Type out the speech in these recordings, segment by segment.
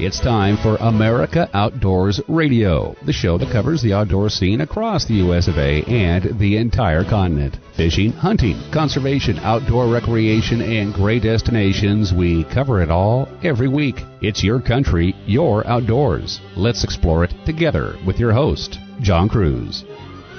It's time for America Outdoors Radio, the show that covers the outdoor scene across the U.S. of A. and the entire continent. Fishing, hunting, conservation, outdoor recreation, and great destinations. We cover it all every week. It's your country, your outdoors. Let's explore it together with your host, John Cruz.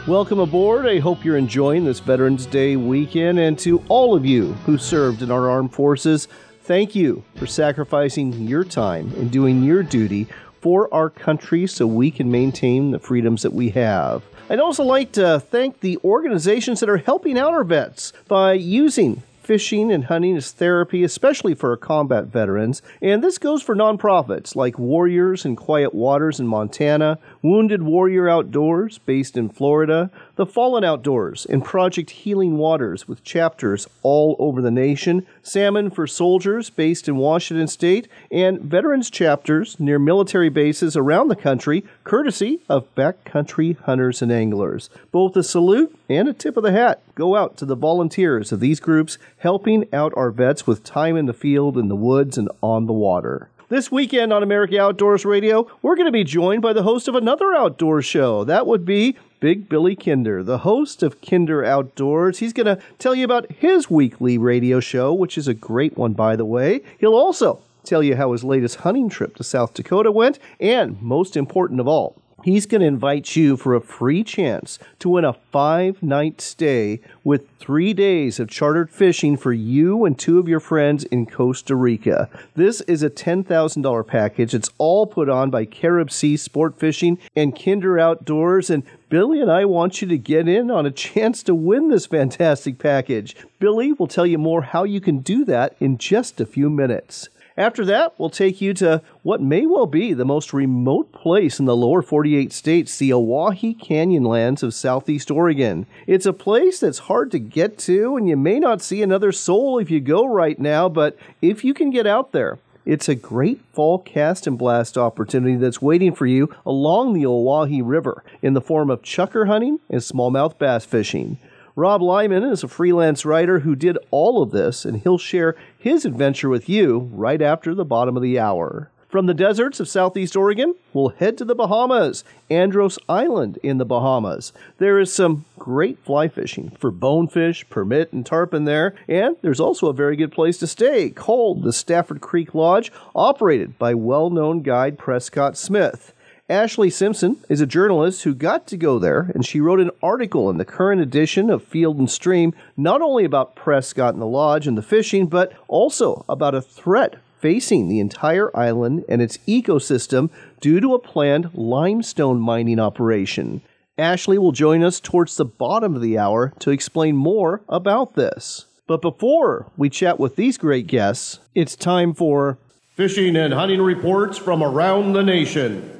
Welcome aboard. I hope you're enjoying this Veterans Day weekend. And to all of you who served in our armed forces, thank you for sacrificing your time and doing your duty for our country so we can maintain the freedoms that we have. I'd also like to thank the organizations that are helping out our vets by using fishing and hunting as therapy, especially for our combat veterans. And this goes for nonprofits like Warriors in Quiet Waters in Montana, Wounded Warrior Outdoors, based in Florida, The Fallen Outdoors, and Project Healing Waters, with chapters all over the nation, Salmon for Soldiers, based in Washington State, and veterans chapters near military bases around the country, courtesy of backcountry hunters and anglers. Both a salute and a tip of the hat go out to the volunteers of these groups helping out our vets with time in the field, in the woods, and on the water. This weekend on America Outdoors Radio, we're going to be joined by the host of another outdoor show. That would be Big Billy Kinder, the host of Kinder Outdoors. He's going to tell you about his weekly radio show, which is a great one, by the way. He'll also tell you how his latest hunting trip to South Dakota went, and most important of all, he's going to invite you for a free chance to win a 5-night stay with 3 days of chartered fishing for you and 2 of your friends in Costa Rica. This is a $10,000 package. It's all put on by CaribSea Sport Fishing and Kinder Outdoors, and Billy and I want you to get in on a chance to win this fantastic package. Billy will tell you more how you can do that in just a few minutes. After that, we'll take you to what may well be the most remote place in the lower 48 states, the Owyhee Canyonlands of southeast Oregon. It's a place that's hard to get to, and you may not see another soul if you go right now, but if you can get out there, it's a great fall cast and blast opportunity that's waiting for you along the Owyhee River in the form of chukar hunting and smallmouth bass fishing. Rob Lyman is a freelance writer who did all of this, and he'll share his adventure with you right after the bottom of the hour. From the deserts of southeast Oregon, we'll head to the Bahamas, Andros Island in the Bahamas. There is some great fly fishing for bonefish, permit, and tarpon there, and there's also a very good place to stay called the Stafford Creek Lodge, operated by well-known guide Prescott Smith. Ashley Simpson is a journalist who got to go there, and she wrote an article in the current edition of Field & Stream, not only about Prescott and the lodge and the fishing, but also about a threat facing the entire island and its ecosystem due to a planned limestone mining operation. Ashley will join us towards the bottom of the hour to explain more about this. But before we chat with these great guests, it's time for Fishing and Hunting Reports from Around the Nation.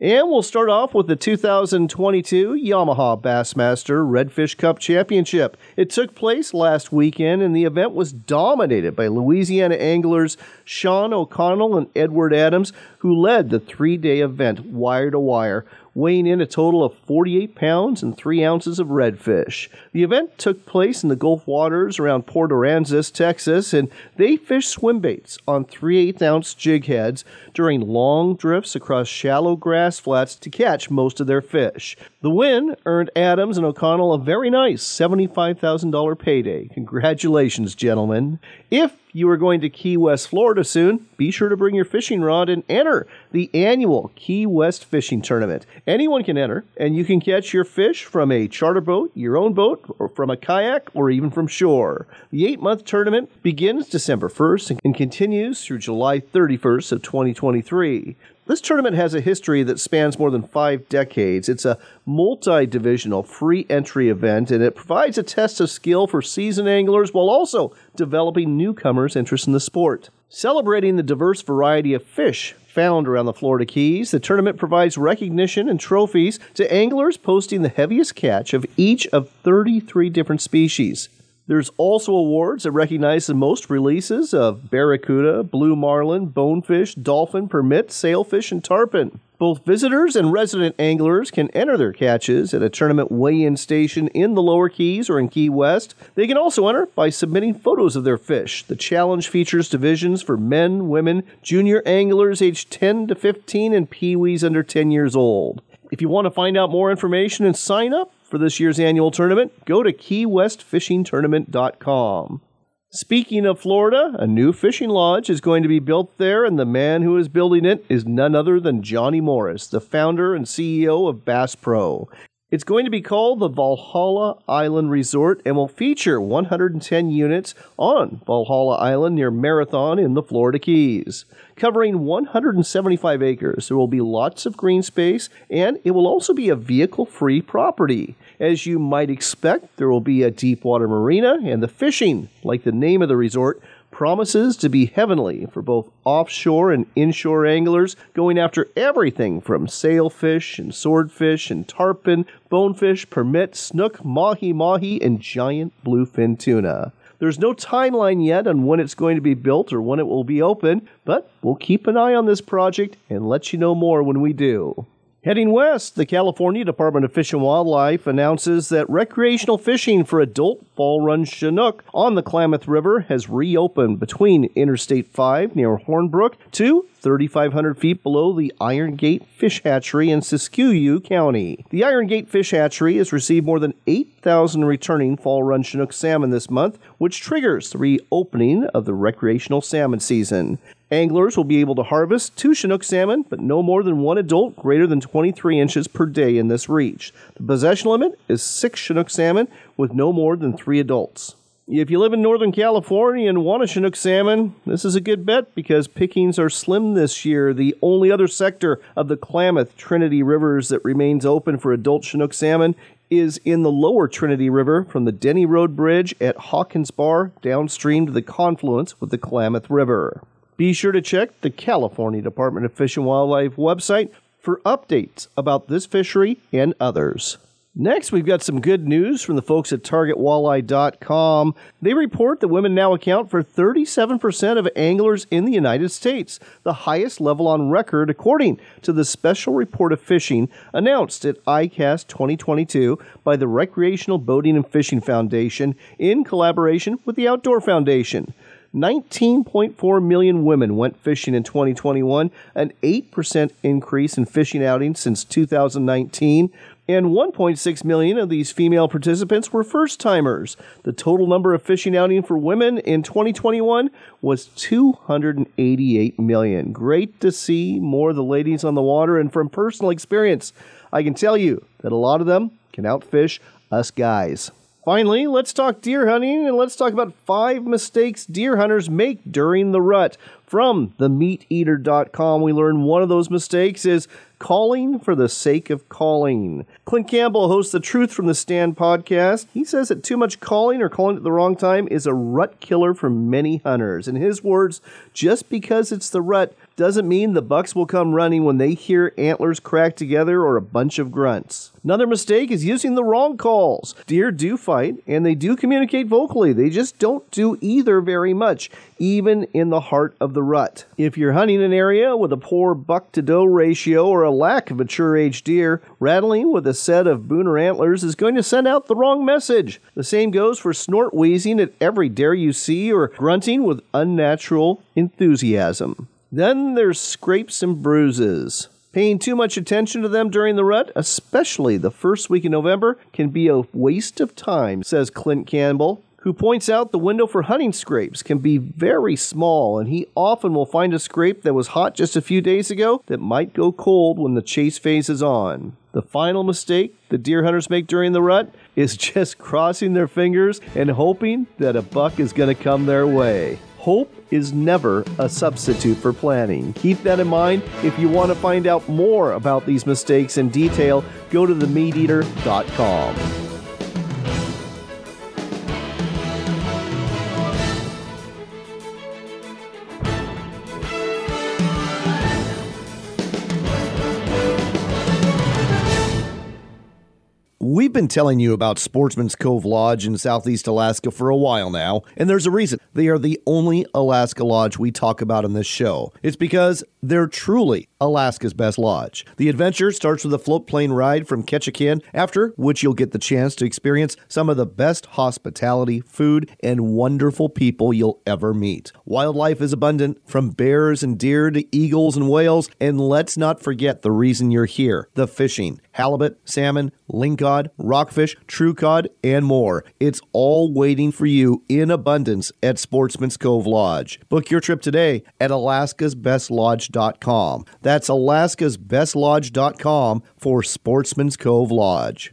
And we'll start off with the 2022 Yamaha Bassmaster Redfish Cup Championship. It took place last weekend, and the event was dominated by Louisiana anglers Sean O'Connell and Edward Adams, who led the 3-day event wire to wire, weighing in a total of 48 pounds and 3 ounces of redfish. The event took place in the Gulf waters around Port Aransas, Texas, and they fished swimbaits on 3/8-ounce jig heads during long drifts across shallow grass flats to catch most of their fish. The win earned Adams and O'Connell a very nice $75,000 payday. Congratulations, gentlemen. If you are going to Key West, Florida soon, be sure to bring your fishing rod and enter the annual Key West Fishing Tournament. Anyone can enter, and you can catch your fish from a charter boat, your own boat, or from a kayak, or even from shore. The 8-month tournament begins December 1st and continues through July 31st of 2023. This tournament has a history that spans more than 5 decades. It's a multi-divisional free entry event, and it provides a test of skill for seasoned anglers while also developing newcomers' interest in the sport. Celebrating the diverse variety of fish found around the Florida Keys, the tournament provides recognition and trophies to anglers posting the heaviest catch of each of 33 different species. There's also awards that recognize the most releases of barracuda, blue marlin, bonefish, dolphin, permit, sailfish, and tarpon. Both visitors and resident anglers can enter their catches at a tournament weigh-in station in the Lower Keys or in Key West. They can also enter by submitting photos of their fish. The challenge features divisions for men, women, junior anglers aged 10 to 15, and peewees under 10 years old. If you want to find out more information and sign up for this year's annual tournament, go to KeyWestFishingTournament.com. Speaking of Florida, a new fishing lodge is going to be built there, and the man who is building it is none other than Johnny Morris, the founder and CEO of Bass Pro. It's going to be called the Valhalla Island Resort and will feature 110 units on Valhalla Island near Marathon in the Florida Keys. Covering 175 acres, there will be lots of green space, and it will also be a vehicle-free property. As you might expect, there will be a deep-water marina, and the fishing, like the name of the resort, promises to be heavenly for both offshore and inshore anglers, going after everything from sailfish and swordfish and tarpon, bonefish, permit, snook, mahi-mahi, and giant bluefin tuna. There's no timeline yet on when it's going to be built or when it will be open, but we'll keep an eye on this project and let you know more when we do. Heading west, the California Department of Fish and Wildlife announces that recreational fishing for adult fall run Chinook on the Klamath River has reopened between Interstate 5 near Hornbrook to 3,500 feet below the Iron Gate Fish Hatchery in Siskiyou County. The Iron Gate Fish Hatchery has received more than 8,000 returning fall-run Chinook salmon this month, which triggers the reopening of the recreational salmon season. Anglers will be able to harvest 2 Chinook salmon, but no more than one adult greater than 23 inches per day in this reach. The possession limit is 6 Chinook salmon with no more than 3 adults. If you live in Northern California and want a Chinook salmon, this is a good bet because pickings are slim this year. The only other sector of the Klamath Trinity Rivers that remains open for adult Chinook salmon is in the lower Trinity River from the Denny Road Bridge at Hawkins Bar downstream to the confluence with the Klamath River. Be sure to check the California Department of Fish and Wildlife website for updates about this fishery and others. Next, we've got some good news from the folks at TargetWalleye.com. They report that women now account for 37% of anglers in the United States, the highest level on record according to the Special Report of Fishing announced at ICAST 2022 by the Recreational Boating and Fishing Foundation in collaboration with the Outdoor Foundation. 19.4 million women went fishing in 2021, an 8% increase in fishing outings since 2019, and 1.6 million of these female participants were first-timers. The total number of fishing outings for women in 2021 was 288 million. Great to see more of the ladies on the water, and from personal experience, I can tell you that a lot of them can outfish us guys. Finally, let's talk deer hunting, and let's talk about 5 mistakes deer hunters make during the rut. From TheMeatEater.com, we learn one of those mistakes is calling for the sake of calling. Clint Campbell hosts the Truth from the Stand podcast. He says that too much calling or calling at the wrong time is a rut killer for many hunters. In his words, just because it's the rut doesn't mean the bucks will come running when they hear antlers crack together or a bunch of grunts. Another mistake is using the wrong calls. Deer do fight, and they do communicate vocally. They just don't do either very much, even in the heart of the rut. If you're hunting an area with a poor buck-to-doe ratio or a lack of mature age deer, rattling with a set of booner antlers is going to send out the wrong message. The same goes for snort wheezing at every dare you see or grunting with unnatural enthusiasm. Then there's scrapes and bruises. Paying too much attention to them during the rut, especially the first week in November, can be a waste of time, says Clint Campbell, who points out the window for hunting scrapes can be very small, and he often will find a scrape that was hot just a few days ago that might go cold when the chase phase is on. The final mistake the deer hunters make during the rut is just crossing their fingers and hoping that a buck is going to come their way. Hope is never a substitute for planning. Keep that in mind. If you want to find out more about these mistakes in detail, go to themeateater.com. We've been telling you about Sportsman's Cove Lodge in Southeast Alaska for a while now, and there's a reason. They are the only Alaska lodge we talk about in this show. It's because they're truly Alaska's Best Lodge. The adventure starts with a float plane ride from Ketchikan, after which you'll get the chance to experience some of the best hospitality, food, and wonderful people you'll ever meet. Wildlife is abundant, from bears and deer to eagles and whales, and let's not forget the reason you're here, the fishing. Halibut, salmon, lingcod, rockfish, true cod, and more. It's all waiting for you in abundance at Sportsman's Cove Lodge. Book your trip today at alaskasbestlodge.com. That's alaskasbestlodge.com for Sportsman's Cove Lodge.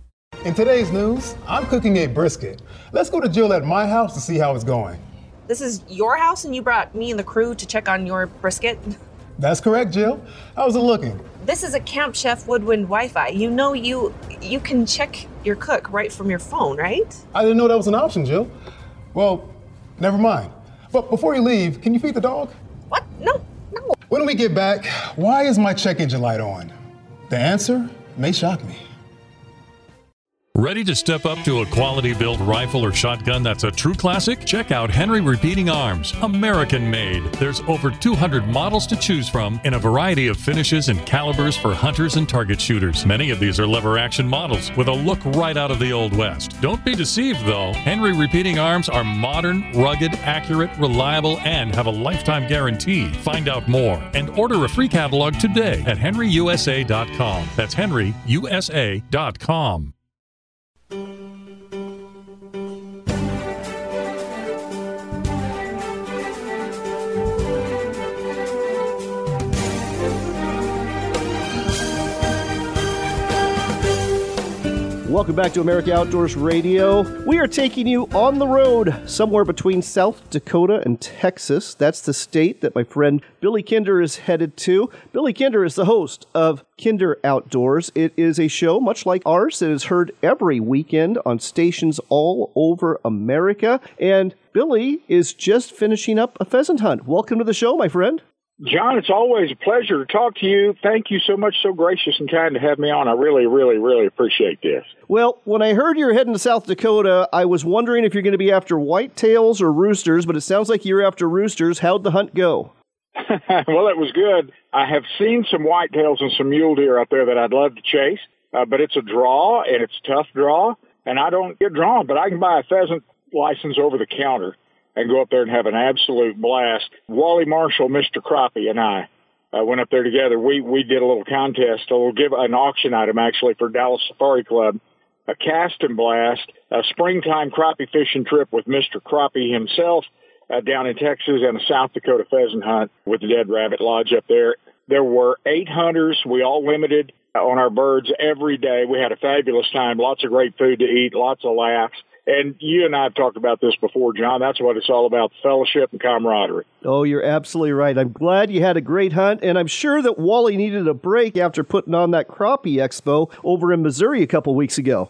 In today's news, I'm cooking a brisket. Let's go to Jill at my house to see how it's going. This is your house and you brought me and the crew to check on your brisket? That's correct, Jill. How's it looking? This is a Camp Chef Woodwind Wi-Fi. You know you can check your cook right from your phone, right? I didn't know that was an option, Jill. Well, never mind. But before you leave, can you feed the dog? What? No. When we get back, why is my check engine light on? The answer may shock me. Ready to step up to a quality-built rifle or shotgun that's a true classic? Check out Henry Repeating Arms, American-made. There's over 200 models to choose from in a variety of finishes and calibers for hunters and target shooters. Many of these are lever-action models with a look right out of the Old West. Don't be deceived, though. Henry Repeating Arms are modern, rugged, accurate, reliable, and have a lifetime guarantee. Find out more and order a free catalog today at HenryUSA.com. That's HenryUSA.com. Welcome back to America Outdoors Radio. We are taking you on the road somewhere between South Dakota and Texas. That's the state that my friend Billy Kinder is headed to. Billy Kinder is the host of Kinder Outdoors. It is a show much like ours that is heard every weekend on stations all over America. And Billy is just finishing up a pheasant hunt. Welcome to the show, my friend. John, it's always a pleasure to talk to you. Thank you so much. So gracious and kind to have me on. I really, really, really appreciate this. Well, when I heard you're heading to South Dakota, I was wondering if you're going to be after whitetails or roosters, but it sounds like you're after roosters. How'd the hunt go? Well, it was good. I have seen some whitetails and some mule deer up there that I'd love to chase, but it's a draw, and it's a tough draw, and I don't get drawn, but I can buy a pheasant license over the counter and go up there and have an absolute blast. Wally Marshall, Mr. Crappie, and I went up there together. We did a little contest, an auction item, actually, for Dallas Safari Club, a cast and blast, a springtime crappie fishing trip with Mr. Crappie himself down in Texas, and a South Dakota pheasant hunt with the Dead Rabbit Lodge up there. There were 8 hunters. We all limited on our birds every day. We had a fabulous time, lots of great food to eat, lots of laughs. And you and I have talked about this before, John. That's what it's all about, fellowship and camaraderie. Oh, you're absolutely right. I'm glad you had a great hunt, and I'm sure that Wally needed a break after putting on that crappie expo over in Missouri a couple weeks ago.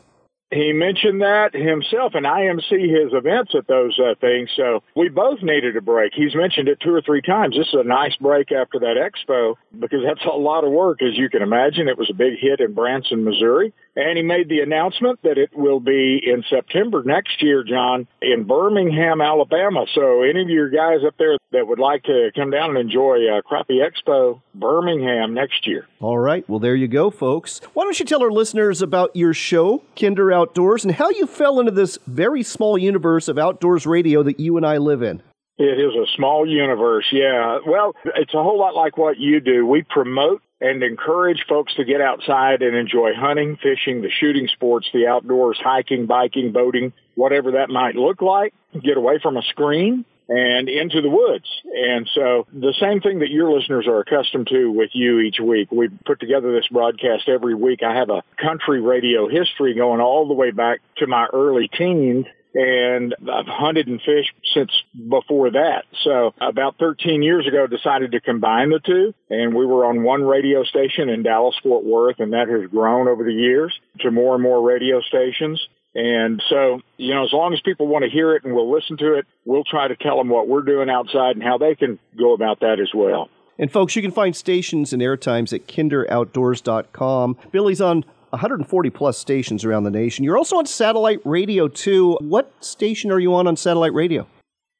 He mentioned that himself, and I emcee his events at those things, so we both needed a break. He's mentioned it 2 or 3 times. This is a nice break after that expo because that's a lot of work, as you can imagine. It was a big hit in Branson, Missouri, and he made the announcement that it will be in September next year, John, in Birmingham, Alabama. So any of your guys up there that would like to come down and enjoy Crappie Expo, Birmingham next year. All right. Well, there you go, folks. Why don't you tell our listeners about your show, Kinder Outdoors, and how you fell into this very small universe of outdoors radio that you and I live in. It is a small universe, yeah. Well, it's a whole lot like what you do. We promote and encourage folks to get outside and enjoy hunting, fishing, the shooting sports, the outdoors, hiking, biking, boating, whatever that might look like. Get away from a screen and into the woods. And so the same thing that your listeners are accustomed to with you each week. We put together this broadcast every week. I have a country radio history going all the way back to my early teens, and I've hunted and fished since before that. So about 13 years ago, decided to combine the two, and we were on one radio station in Dallas-Fort Worth, and that has grown over the years to more and more radio stations. And so, you know, as long as people want to hear it and will listen to it, we'll try to tell them what we're doing outside and how they can go about that as well. And folks, you can find stations and airtimes at kinderoutdoors.com. Billy's on 140-plus stations around the nation. You're also on satellite radio, too. What station are you on satellite radio?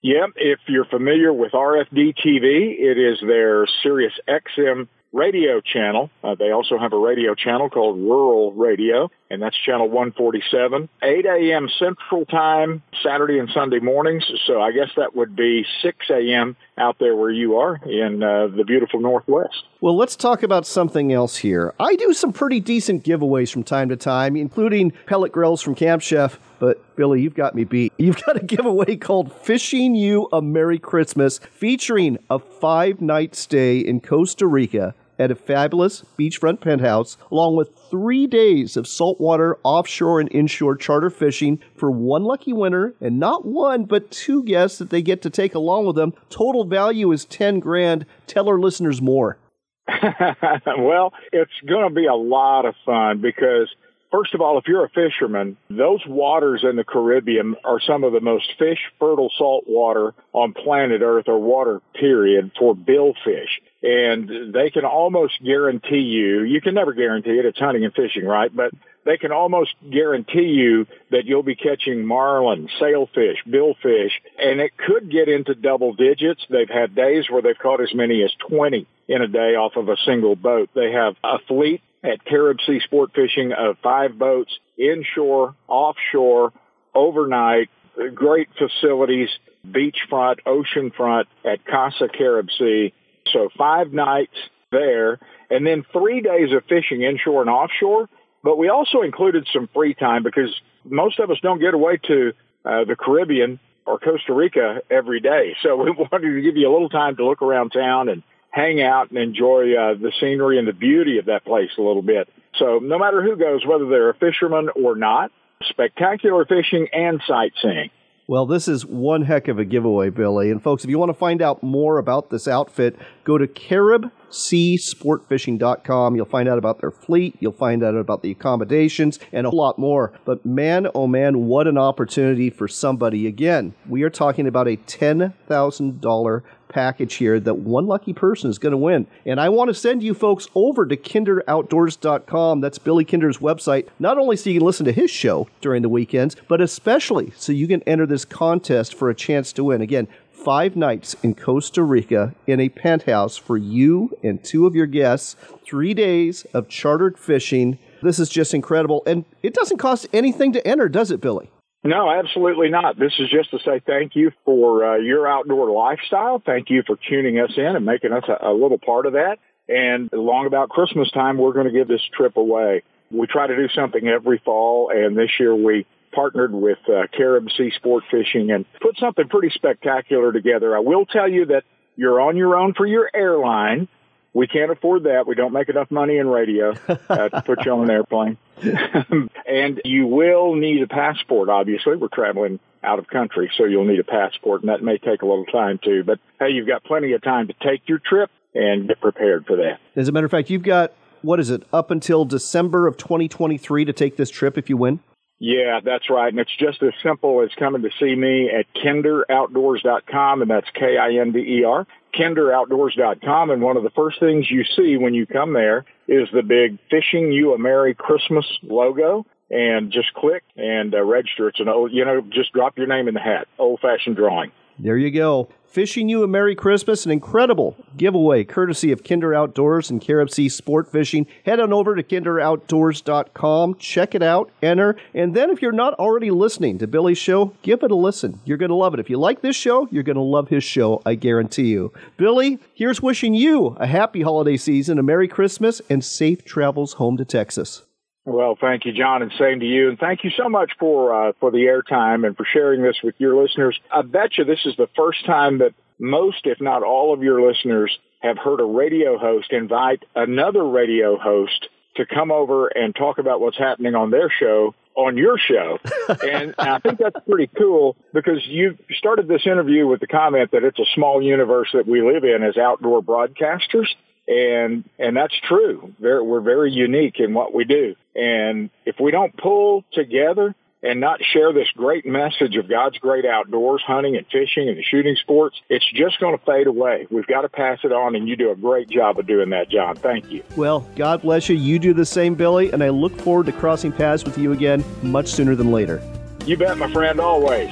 Yeah, if you're familiar with RFD-TV, it is their Sirius XM radio channel. They also have a radio channel called Rural Radio, and that's channel 147. 8 a.m. Central Time, Saturday and Sunday mornings. So I guess that would be 6 a.m. out there where you are in the beautiful Northwest. Well, let's talk about something else here. I do some pretty decent giveaways from time to time, including pellet grills from Camp Chef. But, Billy, you've got me beat. You've got a giveaway called Fishing You a Merry Christmas, featuring a 5-night stay in Costa Rica at a fabulous beachfront penthouse, along with 3 days of saltwater, offshore, and inshore charter fishing for one lucky winner, and not one, but 2 guests that they get to take along with them. Total value is $10,000. Tell our listeners more. Well, it's going to be a lot of fun because, first of all, if you're a fisherman, those waters in the Caribbean are some of the most fish-fertile salt water on planet Earth, or water, period, for billfish. And they can almost guarantee you can never guarantee it, it's hunting and fishing, right? But they can almost guarantee you that you'll be catching marlin, sailfish, billfish, and it could get into double digits. They've had days where they've caught as many as 20 in a day off of a single boat. They have a fleet at CaribSea Sport Fishing of 5 boats, inshore, offshore, overnight, great facilities, beachfront, oceanfront at Casa CaribSea. So 5 nights there, and then 3 days of fishing inshore and offshore. But we also included some free time because most of us don't get away to the Caribbean or Costa Rica every day. So we wanted to give you a little time to look around town and hang out and enjoy the scenery and the beauty of that place a little bit. So no matter who goes, whether they're a fisherman or not, spectacular fishing and sightseeing. Well, this is one heck of a giveaway, Billy. And folks, if you want to find out more about this outfit, go to CaribSea Sport Fishing.com. You'll find out about their fleet, you'll find out about the accommodations, and a lot more. But man, oh man, what an opportunity for somebody. Again, we are talking about a $10,000 package here that one lucky person is going to win. And I want to send you folks over to KinderOutdoors.com. That's Billy Kinder's website, not only so you can listen to his show during the weekends, but especially so you can enter this contest for a chance to win. Again, 5 nights in Costa Rica in a penthouse for you and 2 of your guests, 3 days of chartered fishing. This is just incredible. And it doesn't cost anything to enter, does it, Billy? No, absolutely not. This is just to say thank you for your outdoor lifestyle. Thank you for tuning us in and making us a little part of that. And along about Christmas time, we're going to give this trip away. We try to do something every fall, and this year we partnered with CaribSea Sport Fishing and put something pretty spectacular together. I will tell you that you're on your own for your airline. We can't afford that. We don't make enough money in radio to put you on an airplane. And you will need a passport, obviously. We're traveling out of country, so you'll need a passport, and that may take a little time, too. But, hey, you've got plenty of time to take your trip and get prepared for that. As a matter of fact, you've got, up until December of 2023 to take this trip if you win? Yeah, that's right. And it's just as simple as coming to see me at kinderoutdoors.com, and that's KINDER. KinderOutdoors.com, and one of the first things you see when you come there is the big Fishing You a Merry Christmas logo, and just click and register. It's an old, just drop your name in the hat, old-fashioned drawing. There you go. Fishing You a Merry Christmas, an incredible giveaway courtesy of Kinder Outdoors and CaribSea Sport Fishing. Head on over to kinderoutdoors.com, check it out, enter, and then if you're not already listening to Billy's show, give it a listen. You're going to love it. If you like this show, you're going to love his show, I guarantee you. Billy, here's wishing you a happy holiday season, a Merry Christmas, and safe travels home to Texas. Well, thank you, John, and same to you. And thank you so much for the airtime and for sharing this with your listeners. I bet you this is the first time that most, if not all of your listeners, have heard a radio host invite another radio host to come over and talk about what's happening on their show on your show. And I think that's pretty cool, because you started this interview with the comment that it's a small universe that we live in as outdoor broadcasters. And that's true. We're very unique in what we do. And if we don't pull together and not share this great message of God's great outdoors, hunting and fishing and the shooting sports, it's just going to fade away. We've got to pass it on, and you do a great job of doing that, John. Thank you. Well, God bless you. You do the same, Billy, and I look forward to crossing paths with you again much sooner than later. You bet, my friend, always.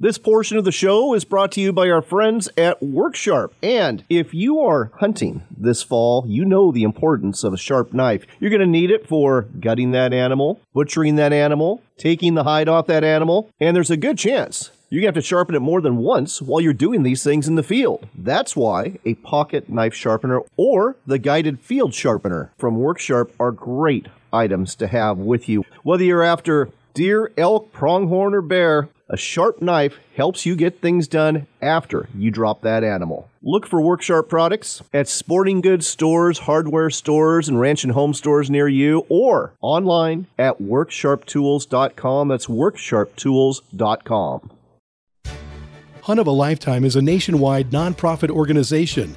This portion of the show is brought to you by our friends at Work Sharp. And if you are hunting this fall, you know the importance of a sharp knife. You're going to need it for gutting that animal, butchering that animal, taking the hide off that animal, and there's a good chance you're going to have to sharpen it more than once while you're doing these things in the field. That's why a pocket knife sharpener or the guided field sharpener from Work Sharp are great items to have with you. Whether you're after deer, elk, pronghorn, or bear, a sharp knife helps you get things done after you drop that animal. Look for Work Sharp products at sporting goods stores, hardware stores, and ranch and home stores near you, or online at WorkSharpTools.com. That's WorkSharpTools.com. Hunt of a Lifetime is a nationwide nonprofit organization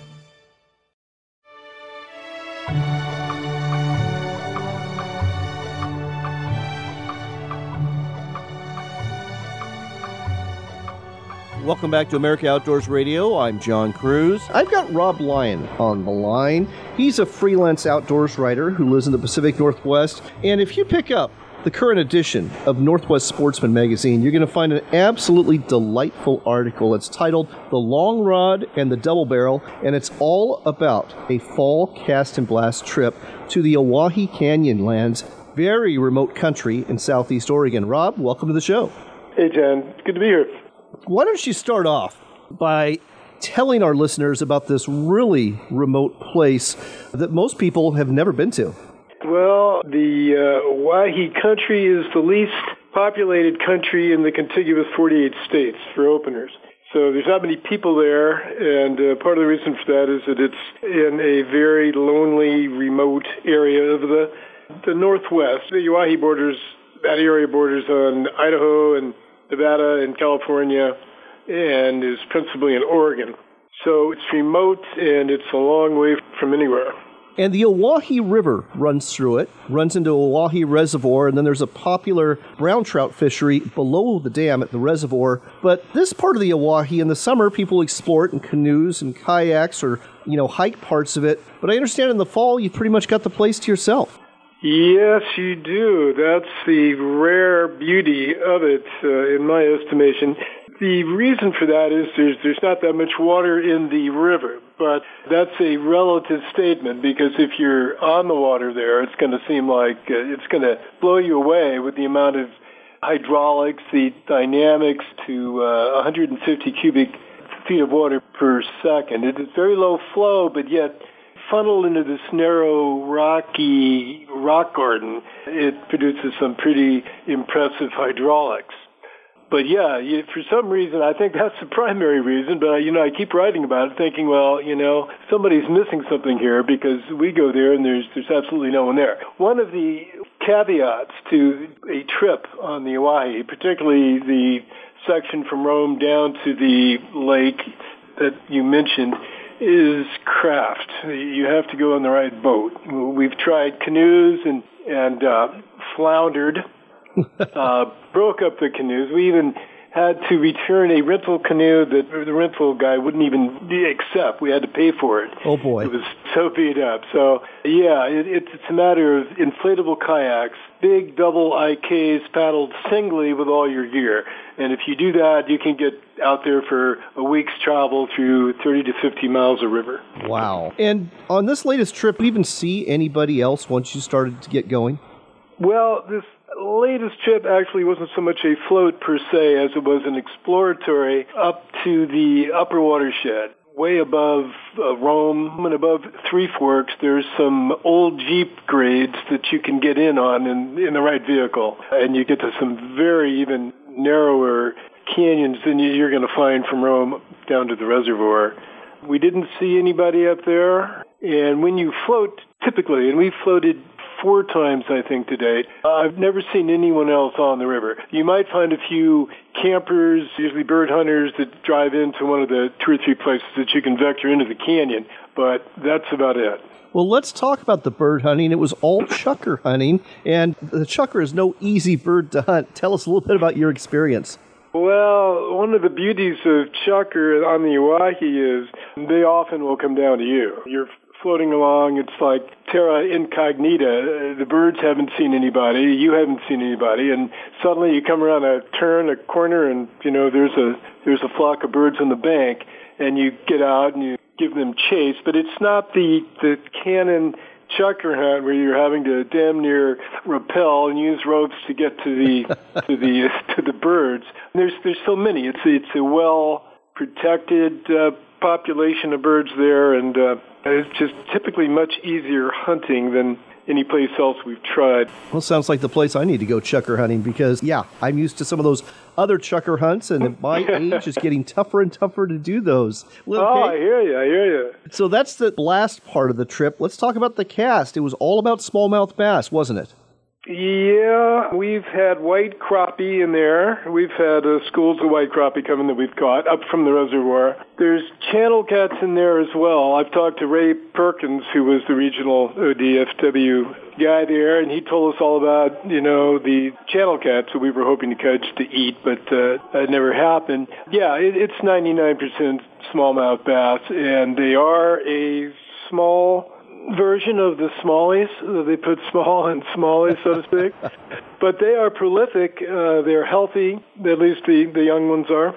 Welcome back to America Outdoors Radio. I'm John Cruz. I've got Rob Lyon on the line. He's a freelance outdoors writer who lives in the Pacific Northwest. And if you pick up the current edition of Northwest Sportsman magazine, you're going to find an absolutely delightful article. It's titled The Long Rod and the Double Barrel, and it's all about a fall cast and blast trip to the Owyhee Canyonlands, very remote country in southeast Oregon. Rob, welcome to the show. Hey, John. It's good to be here. Why don't you start off by telling our listeners about this really remote place that most people have never been to? Well, the Owyhee country is the least populated country in the contiguous 48 states, for openers. So there's not many people there, and part of the reason for that is that it's in a very lonely, remote area of the Northwest. The Owyhee borders, that area borders on Idaho and Nevada and California, and is principally in Oregon. So it's remote, and it's a long way from anywhere. And the Owyhee River runs through it, runs into Owyhee Reservoir, and then there's a popular brown trout fishery below the dam at the reservoir. But this part of the Owyhee, in the summer, people explore it in canoes and kayaks or, hike parts of it. But I understand in the fall, you've pretty much got the place to yourself. Yes, you do. That's the rare beauty of it, in my estimation. The reason for that is there's not that much water in the river, but that's a relative statement, because if you're on the water there, it's going to seem like it's going to blow you away with the amount of hydraulics, the dynamics to 150 cubic feet of water per second. It's very low flow, but yet funneled into this narrow, rocky rock garden, it produces some pretty impressive hydraulics. But yeah, for some reason, I think that's the primary reason, but I keep writing about it thinking, somebody's missing something here, because we go there and there's absolutely no one there. One of the caveats to a trip on the Owyhee, particularly the section from Rome down to the lake, that you mentioned is craft. You have to go on the right boat. We've tried canoes and floundered, broke up the canoes. We even had to return a rental canoe that the rental guy wouldn't even accept. We had to pay for it. Oh, boy. It was so beat up. So, yeah, it's a matter of inflatable kayaks, big double IKs paddled singly with all your gear. And if you do that, you can get out there for a week's travel through 30 to 50 miles of river. Wow. And on this latest trip, did you even see anybody else once you started to get going? Well, this latest trip actually wasn't so much a float per se as it was an exploratory up to the upper watershed. Way above Rome and above Three Forks, there's some old Jeep grades that you can get in on in the right vehicle. And you get to some very even narrower canyons than you're going to find from Rome down to the reservoir. We didn't see anybody up there. And when you float, typically, and we floated 4 times, I think, today. I've never seen anyone else on the river. You might find a few campers, usually bird hunters, that drive into one of the 2 or 3 places that you can vector into the canyon, but that's about it. Well, let's talk about the bird hunting. It was all chukar hunting, and the chukar is no easy bird to hunt. Tell us a little bit about your experience. Well, one of the beauties of chukar on the Owyhee is they often will come down to you. You're floating along, it's like terra incognita. The birds haven't seen anybody, you haven't seen anybody, and suddenly you come around a turn, a corner, and there's a flock of birds on the bank, and you get out and you give them chase. But it's not the cannon chukar hunt where you're having to damn near rappel and use ropes to get to the to the birds. There's so many. It's a well protected population of birds there, and it's just typically much easier hunting than any place else we've tried. Well, sounds like the place I need to go chukar hunting because, yeah, I'm used to some of those other chukar hunts, and at my age, it's getting tougher and tougher to do those. Little oh, cake. I hear you. So that's the last part of the trip. Let's talk about the cast. It was all about smallmouth bass, wasn't it? Yeah, we've had white crappie in there. We've had schools of white crappie coming that we've caught up from the reservoir. There's channel cats in there as well. I've talked to Ray Perkins, who was the regional ODFW guy there, and he told us all about, the channel cats that we were hoping to catch to eat, but that never happened. Yeah, it's 99% smallmouth bass, and they are a small version of the smallies. They put small and smallies, so to speak. But they are prolific. They're healthy, at least the young ones are.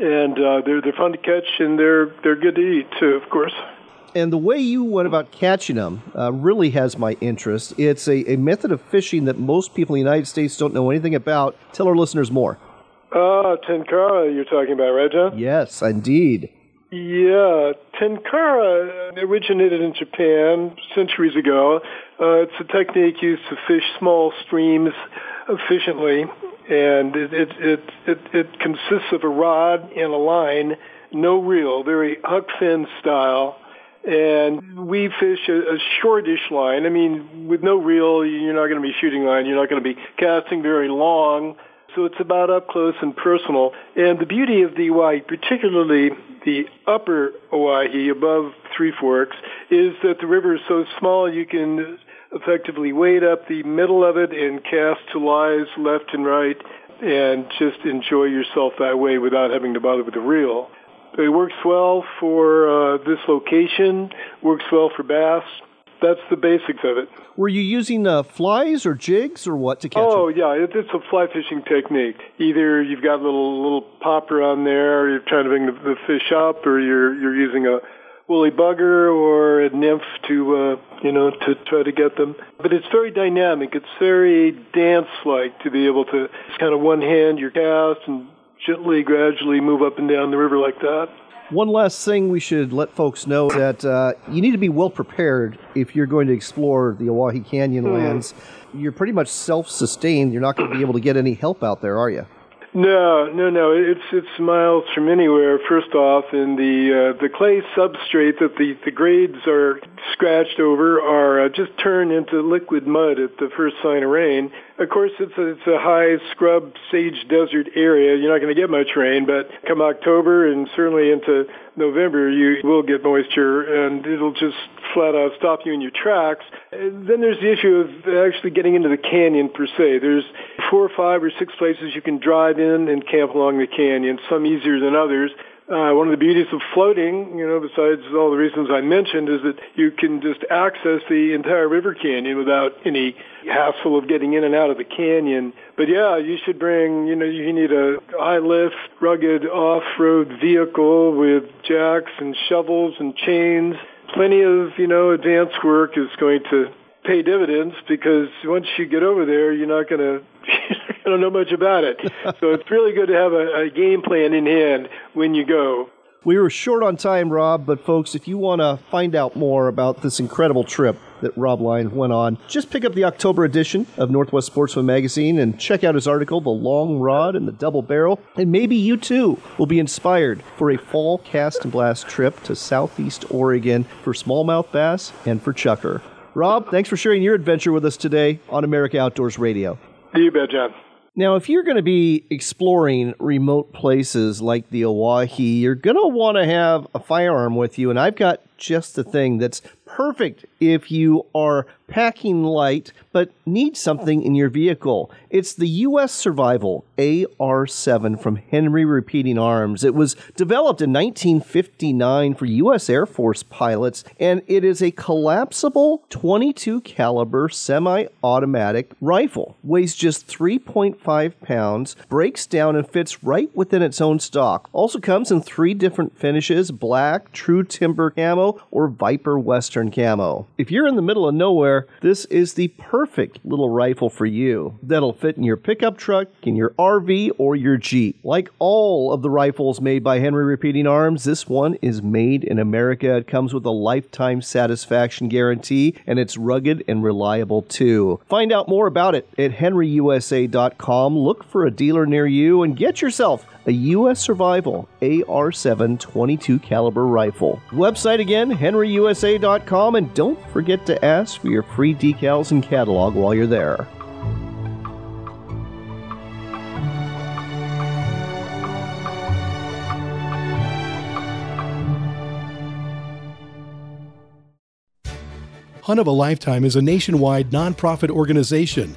And they're fun to catch, and they're good to eat, too, of course. And the way you went about catching them really has my interest. It's a method of fishing that most people in the United States don't know anything about. Tell our listeners more. Tenkara you're talking about, right, John? Yes, indeed. Yeah, tenkara originated in Japan centuries ago. It's a technique used to fish small streams efficiently, and it consists of a rod and a line, no reel, very Huck Finn style. And we fish a shortish line. I mean, with no reel, you're not going to be shooting line. You're not going to be casting very long. So it's about up close and personal. And the beauty of the Owyhee, particularly the upper Owyhee above Three Forks, is that the river is so small you can effectively wade up the middle of it and cast to lies left and right and just enjoy yourself that way without having to bother with a reel. It works well for this location, works well for bass. That's the basics of it. Were you using flies or jigs or what to catch them? Oh, yeah, it's a fly fishing technique. Either you've got a little popper on there, you're trying to bring the fish up, or you're using a woolly bugger or a nymph to try to get them. But it's very dynamic. It's very dance-like to be able to kind of one hand your cast and gently, gradually move up and down the river like that. One last thing we should let folks know that you need to be well prepared if you're going to explore the Owyhee Canyonlands. You're pretty much self-sustained. You're not going to be able to get any help out there, are you? No. It's miles from anywhere. First off, and the clay substrate that the grades are scratched over are just turned into liquid mud at the first sign of rain. Of course, it's a high scrub sage desert area. You're not going to get much rain, but come October and certainly into November, you will get moisture, and it'll just flat out stop you in your tracks. And then there's the issue of actually getting into the canyon per se. There's 4 or 5 or 6 places you can drive in and camp along the canyon, some easier than others. One of the beauties of floating, besides all the reasons I mentioned, is that you can just access the entire river canyon without any hassle of getting in and out of the canyon. But yeah, you should bring, you need a high lift, rugged off-road vehicle with jacks and shovels and chains. Plenty of, advance work is going to pay dividends, because once you get over there, you're not going to don't know much about it. So it's really good to have a game plan in hand when you go. We were short on time, Rob, but folks, if you want to find out more about this incredible trip that Rob Lyons went on, just pick up the October edition of Northwest Sportsman Magazine and check out his article, The Long Rod and the Double Barrel, and maybe you too will be inspired for a fall cast and blast trip to Southeast Oregon for smallmouth bass and for chukar. Rob, thanks for sharing your adventure with us today on America Outdoors Radio. You bet, John. Now, if you're going to be exploring remote places like the Owyhee, you're going to want to have a firearm with you, and I've got just the thing that's perfect if you are packing light but need something in your vehicle. It's the U.S. Survival AR-7 from Henry Repeating Arms. It was developed in 1959 for U.S. Air Force pilots, and it is a collapsible .22 caliber semi-automatic rifle. Weighs just 3.5 pounds, breaks down, and fits right within its own stock. Also comes in 3 different finishes: black, true timber camo, or Viper Western camo. If you're in the middle of nowhere, this is the perfect little rifle for you. That'll fit in your pickup truck, in your RV, or your Jeep. Like all of the rifles made by Henry Repeating Arms, this one is made in America. It comes with a lifetime satisfaction guarantee, and it's rugged and reliable too. Find out more about it at HenryUSA.com. Look for a dealer near you and get yourself a U.S. Survival AR-7 .22 caliber rifle. Website again, HenryUSA.com, and don't forget to ask for your free decals and catalog while you're there. Hunt of a Lifetime is a nationwide nonprofit organization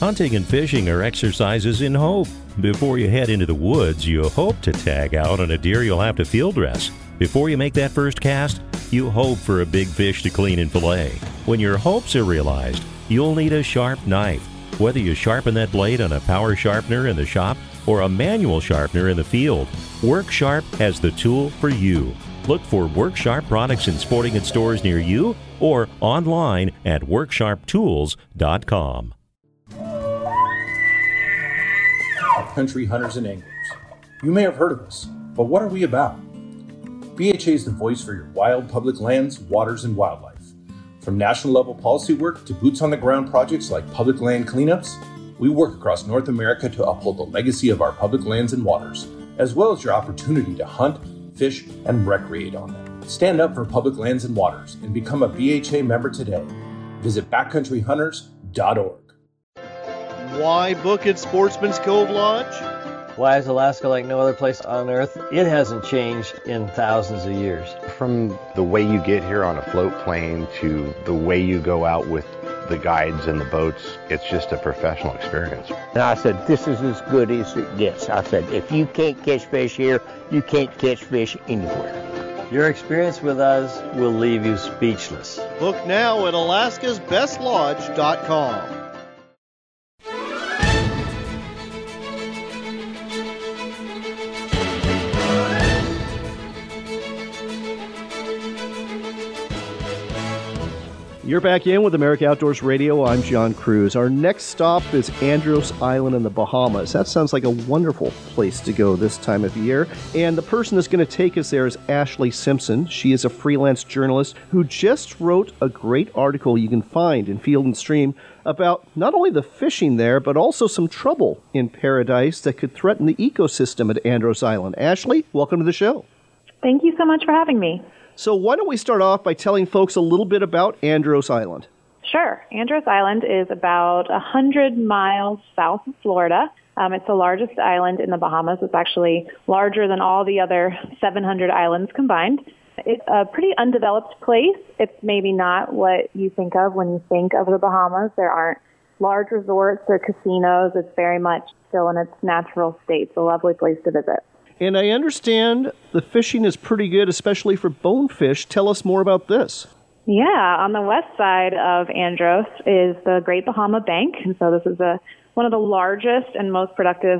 Hunting and fishing are exercises in hope. Before you head into the woods, you hope to tag out on a deer you'll have to field dress. Before you make that first cast, you hope for a big fish to clean and fillet. When your hopes are realized, you'll need a sharp knife. Whether you sharpen that blade on a power sharpener in the shop or a manual sharpener in the field, Work Sharp has the tool for you. Look for Work Sharp products in sporting goods stores near you or online at WorkSharpTools.com. Country hunters and anglers. You may have heard of us, but what are we about? BHA is the voice for your wild public lands, waters, and wildlife. From national level policy work to boots on the ground projects like public land cleanups, we work across North America to uphold the legacy of our public lands and waters, as well as your opportunity to hunt, fish, and recreate on them. Stand up for public lands and waters and become a BHA member today. Visit backcountryhunters.org. Why book at Sportsman's Cove Lodge? Why is Alaska like no other place on Earth? It hasn't changed in thousands of years. From the way you get here on a float plane to the way you go out with the guides and the boats, it's just a professional experience. And I said, this is as good as it gets. I said, if you can't catch fish here, you can't catch fish anywhere. Your experience with us will leave you speechless. Book now at alaskasbestlodge.com. You're back in with America Outdoors Radio. I'm John Cruz. Our next stop is Andros Island in the Bahamas. That sounds like a wonderful place to go this time of year. And the person that's going to take us there is Ashley Simpson. She is a freelance journalist who just wrote a great article you can find in Field & Stream about not only the fishing there, but also some trouble in paradise that could threaten the ecosystem at Andros Island. Ashley, welcome to the show. Thank you so much for having me. So why don't we start off by telling folks a little bit about Andros Island? Sure. Andros Island is about 100 miles south of Florida. It's the largest island in the Bahamas. It's actually larger than all the other 700 islands combined. It's a pretty undeveloped place. It's maybe not what you think of when you think of the Bahamas. There aren't large resorts or casinos. It's very much still in its natural state. It's a lovely place to visit. And I understand the fishing is pretty good, especially for bonefish. Tell us more about this. Yeah, on the west side of Andros is the Great Bahama Bank. And so this is one of the largest and most productive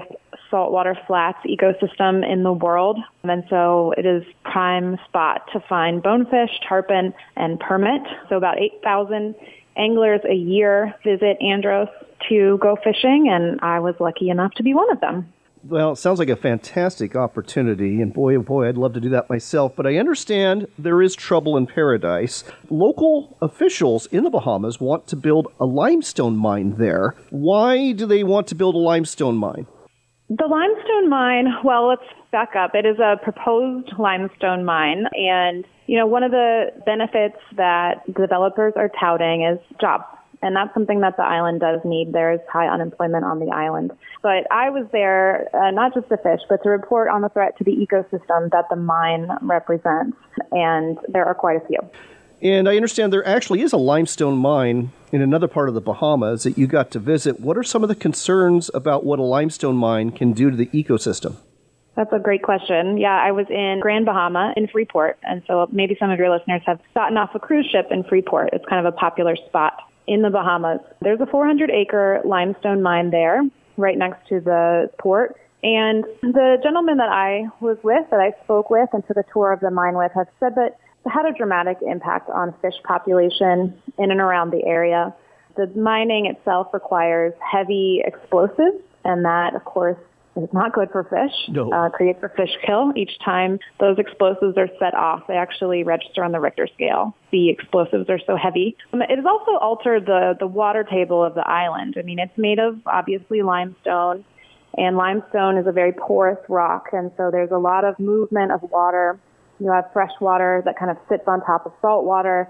saltwater flats ecosystem in the world. And so it is prime spot to find bonefish, tarpon, and permit. So about 8,000 anglers a year visit Andros to go fishing, and I was lucky enough to be one of them. Well, it sounds like a fantastic opportunity, and boy, oh boy, I'd love to do that myself. But I understand there is trouble in paradise. Local officials in the Bahamas want to build a limestone mine there. Why do they want to build a limestone mine? The limestone mine, well, let's back up. It is a proposed limestone mine, and, you know, one of the benefits that developers are touting is jobs. And that's something that the island does need. There is high unemployment on the island. But I was there not just to fish, but to report on the threat to the ecosystem that the mine represents. And there are quite a few. And I understand there actually is a limestone mine in another part of the Bahamas that you got to visit. What are some of the concerns about what a limestone mine can do to the ecosystem? That's a great question. Yeah, I was in Grand Bahama in Freeport. And so maybe some of your listeners have gotten off a cruise ship in Freeport. It's kind of a popular spot in the Bahamas. There's a 400-acre limestone mine there, right next to the port. And the gentleman that I was with, that I spoke with and took a tour of the mine with, have said that it had a dramatic impact on fish population in and around the area. The mining itself requires heavy explosives, and that, of course, is not good for fish. No. Creates a fish kill. Each time those explosives are set off, they actually register on the Richter scale. The explosives are so heavy. It has also altered the water table of the island. I mean, it's made of, obviously, limestone, and limestone is a very porous rock, and so there's a lot of movement of water. You have fresh water that kind of sits on top of salt water,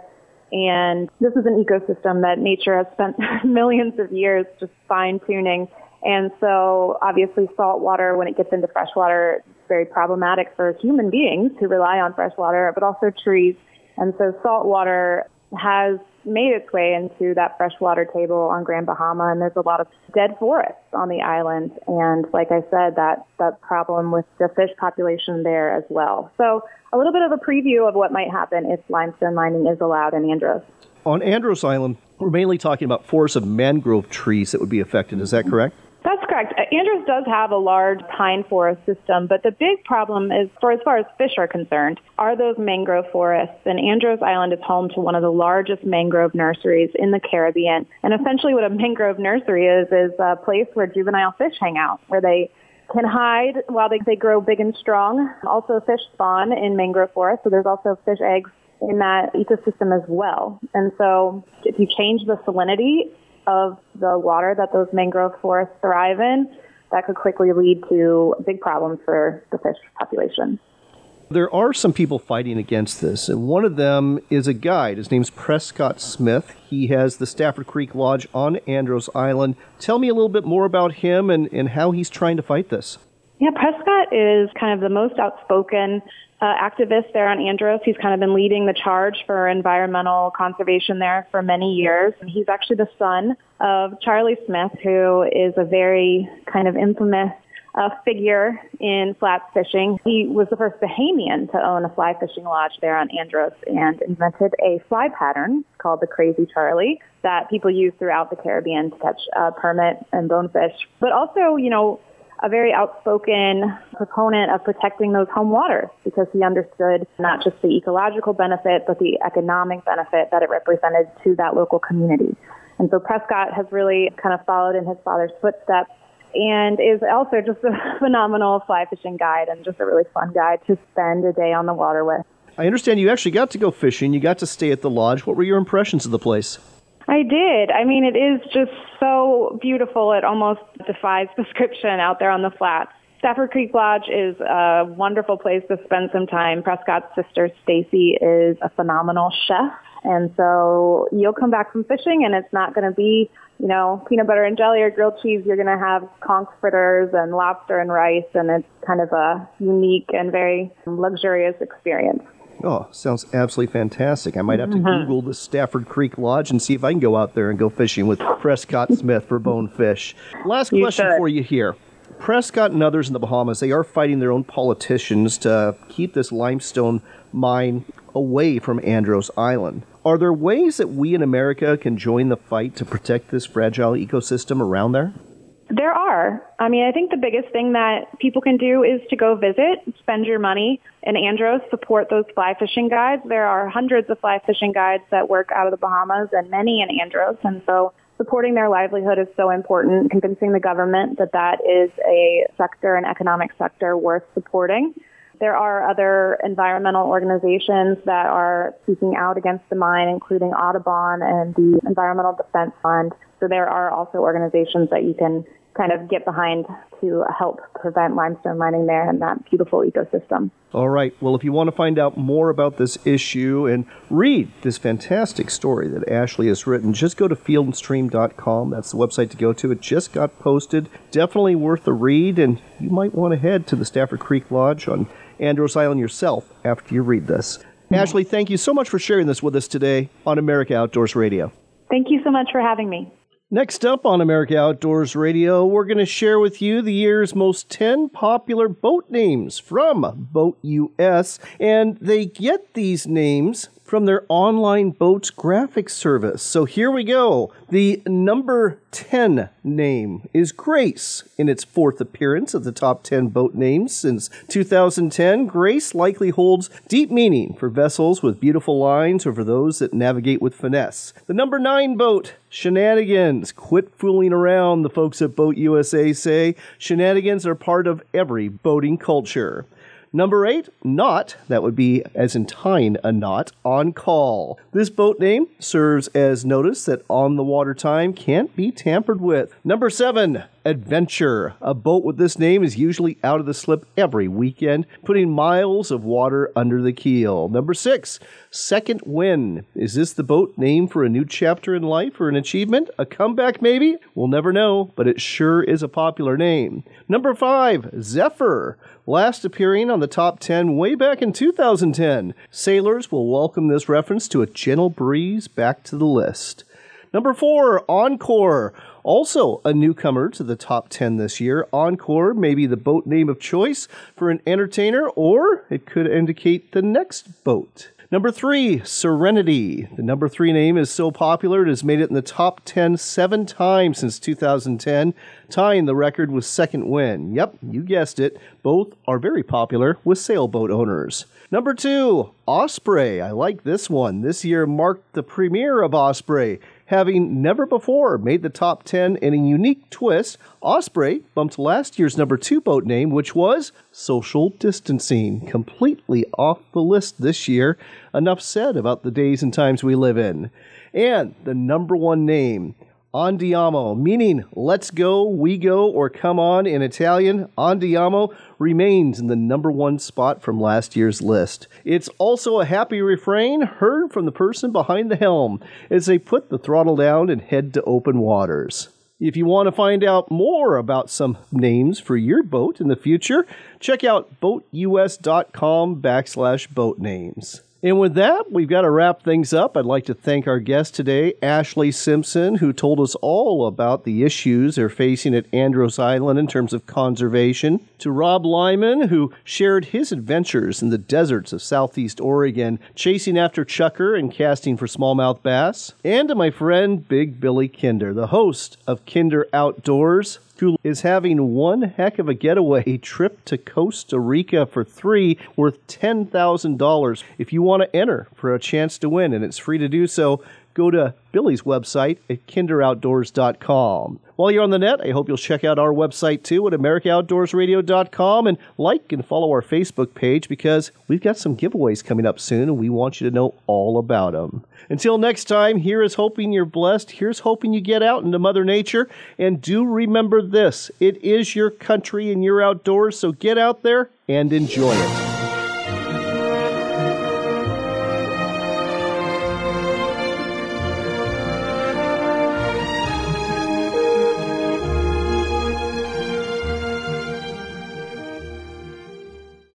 and this is an ecosystem that nature has spent millions of years just fine-tuning. And so, obviously, salt water, when it gets into fresh water, it's very problematic for human beings who rely on fresh water, but also trees. And so salt water has made its way into that freshwater table on Grand Bahama, and there's a lot of dead forests on the island. And like I said, that problem with the fish population there as well. So a little bit of a preview of what might happen if limestone mining is allowed in Andros. On Andros Island, we're mainly talking about forests of mangrove trees that would be affected. Is that correct? That's correct. Andros does have a large pine forest system, but the big problem is, for as far as fish are concerned, are those mangrove forests. And Andros Island is home to one of the largest mangrove nurseries in the Caribbean. And essentially what a mangrove nursery is a place where juvenile fish hang out, where they can hide while they grow big and strong. Also fish spawn in mangrove forests, so there's also fish eggs in that ecosystem as well. And so if you change the salinity of the water that those mangrove forests thrive in, that could quickly lead to big problems for the fish population. There are some people fighting against this, and one of them is a guide. His name's Prescott Smith. He has the Stafford Creek Lodge on Andros Island. Tell me a little bit more about him and how he's trying to fight this. Yeah, Prescott is kind of the most outspoken activist there on Andros. He's kind of been leading the charge for environmental conservation there for many years. And he's actually the son of Charlie Smith, who is a very kind of infamous figure in flats fishing. He was the first Bahamian to own a fly fishing lodge there on Andros and invented a fly pattern called the Crazy Charlie that people use throughout the Caribbean to catch permit and bonefish. But also, you know, a very outspoken proponent of protecting those home waters because he understood not just the ecological benefit, but the economic benefit that it represented to that local community. And so Prescott has really kind of followed in his father's footsteps and is also just a phenomenal fly fishing guide and just a really fun guy to spend a day on the water with. I understand you actually got to go fishing. You got to stay at the lodge. What were your impressions of the place? I did. I mean, it is just so beautiful. It almost defies description out there on the flats. Stafford Creek Lodge is a wonderful place to spend some time. Prescott's sister, Stacy, is a phenomenal chef. And so you'll come back from fishing and it's not going to be, you know, peanut butter and jelly or grilled cheese. You're going to have conch fritters and lobster and rice. And it's kind of a unique and very luxurious experience. Oh, sounds absolutely fantastic. I might have to Google the Stafford Creek Lodge and see if I can go out there and go fishing with Prescott Smith for bonefish. Last question for you here. Prescott and others in the Bahamas, they are fighting their own politicians to keep this limestone mine away from Andros Island. Are there ways that we in America can join the fight to protect this fragile ecosystem around there? There are. I mean, I think the biggest thing that people can do is to go visit, spend your money in Andros, support those fly fishing guides. There are hundreds of fly fishing guides that work out of the Bahamas and many in Andros. And so supporting their livelihood is so important, convincing the government that that is a sector, an economic sector worth supporting. There are other environmental organizations that are speaking out against the mine, including Audubon and the Environmental Defense Fund. So there are also organizations that you can kind of get behind to help prevent limestone mining there and that beautiful ecosystem. All right. Well, if you want to find out more about this issue and read this fantastic story that Ashley has written, just go to fieldandstream.com. That's the website to go to. It just got posted. Definitely worth a read, and you might want to head to the Stafford Creek Lodge on Andros Island yourself after you read this. Ashley, thank you so much for sharing this with us today on America Outdoors Radio. Thank you so much for having me. Next up on America Outdoors Radio, we're going to share with you the year's most 10 popular boat names from Boat US, and they get these names from their online boats graphic service. So here we go. The number 10 name is Grace. In its fourth appearance of the top 10 boat names since 2010, Grace likely holds deep meaning for vessels with beautiful lines or for those that navigate with finesse. The number 9 boat, Shenanigans. Quit fooling around, the folks at Boat USA say. Shenanigans are part of every boating culture. Number 8, Knot, that would be as in tying a knot, on call. This boat name serves as notice that on-the-water time can't be tampered with. Number 7, Adventure. A boat with this name is usually out of the slip every weekend, putting miles of water under the keel. Number 6, Second Wind. Is this the boat name for a new chapter in life or an achievement? A comeback maybe? We'll never know, but it sure is a popular name. Number 5, Zephyr. Last appearing on the top 10 way back in 2010. Sailors will welcome this reference to a gentle breeze back to the list. Number 4, Encore. Also a newcomer to the top 10 this year. Encore may be the boat name of choice for an entertainer, or it could indicate the next boat. Number 3, Serenity. The number 3 name is so popular it has made it in the top 10 7 times since 2010, tying the record with Second Wind. Yep, you guessed it. Both are very popular with sailboat owners. Number 2, Osprey. I like this one. This year marked the premiere of Osprey. Having never before made the top 10 in a unique twist, Osprey bumped last year's number 2 boat name, which was Social Distancing, completely off the list this year. Enough said about the days and times we live in. And the number 1 name, Andiamo, meaning let's go, we go, or come on in Italian. Andiamo remains in the number 1 spot from last year's list. It's also a happy refrain heard from the person behind the helm as they put the throttle down and head to open waters. If you want to find out more about some names for your boat in the future, check out boatus.com/boatnames. And with that, we've got to wrap things up. I'd like to thank our guest today, Ashley Simpson, who told us all about the issues they're facing at Andros Island in terms of conservation, to Rob Lyman, who shared his adventures in the deserts of southeast Oregon, chasing after chukar and casting for smallmouth bass, and to my friend, Big Billy Kinder, the host of Kinder Outdoors, who is having one heck of a getaway trip to Costa Rica for three worth $10,000. If you want to enter for a chance to win, and it's free to do so, go to Billy's website at KinderOutdoors.com. While you're on the net, I hope you'll check out our website too at AmericaOutdoorsRadio.com and like and follow our Facebook page because we've got some giveaways coming up soon and we want you to know all about them. Until next time, here is hoping you're blessed. Here's hoping you get out into Mother Nature. And do remember this, it is your country and your outdoors, so get out there and enjoy it.